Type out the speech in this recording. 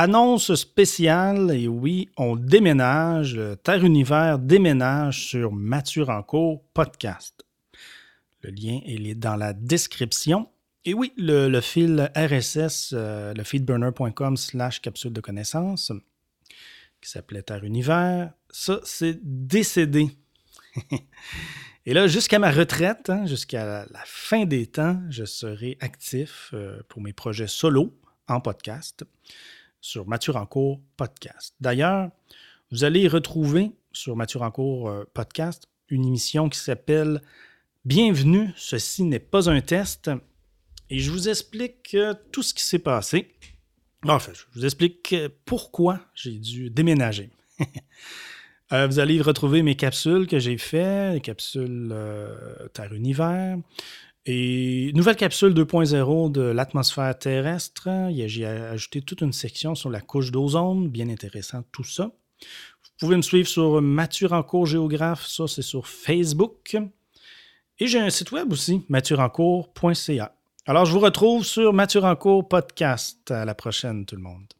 Annonce spéciale, et oui, on déménage, le Terre-Univers déménage sur Mathieu Rancourt Podcast. Le lien est dans la description. Et oui, le fil RSS, le feedburner.com/capsule de connaissances, qui s'appelait Terre-Univers, ça, c'est décédé. Et là, jusqu'à ma retraite, jusqu'à la fin des temps, je serai actif pour mes projets solo en podcast sur Mathieu Rancourt Podcast. D'ailleurs, vous allez retrouver sur Mathieu Rancourt Podcast une émission qui s'appelle « Bienvenue, ceci n'est pas un test ». Et je vous explique tout ce qui s'est passé. Enfin, je vous explique pourquoi j'ai dû déménager. Vous allez retrouver mes capsules que j'ai faites, les capsules Terre-Univers, et nouvelle capsule 2.0 de l'atmosphère terrestre. J'ai ajouté toute une section sur la couche d'ozone, bien intéressant tout ça. Vous pouvez me suivre sur Mathieu Rancourt Géographe, ça c'est sur Facebook. Et j'ai un site web aussi, mathieurancourt.ca. Alors, je vous retrouve sur Mathieu Rancourt Podcast. À la prochaine, tout le monde.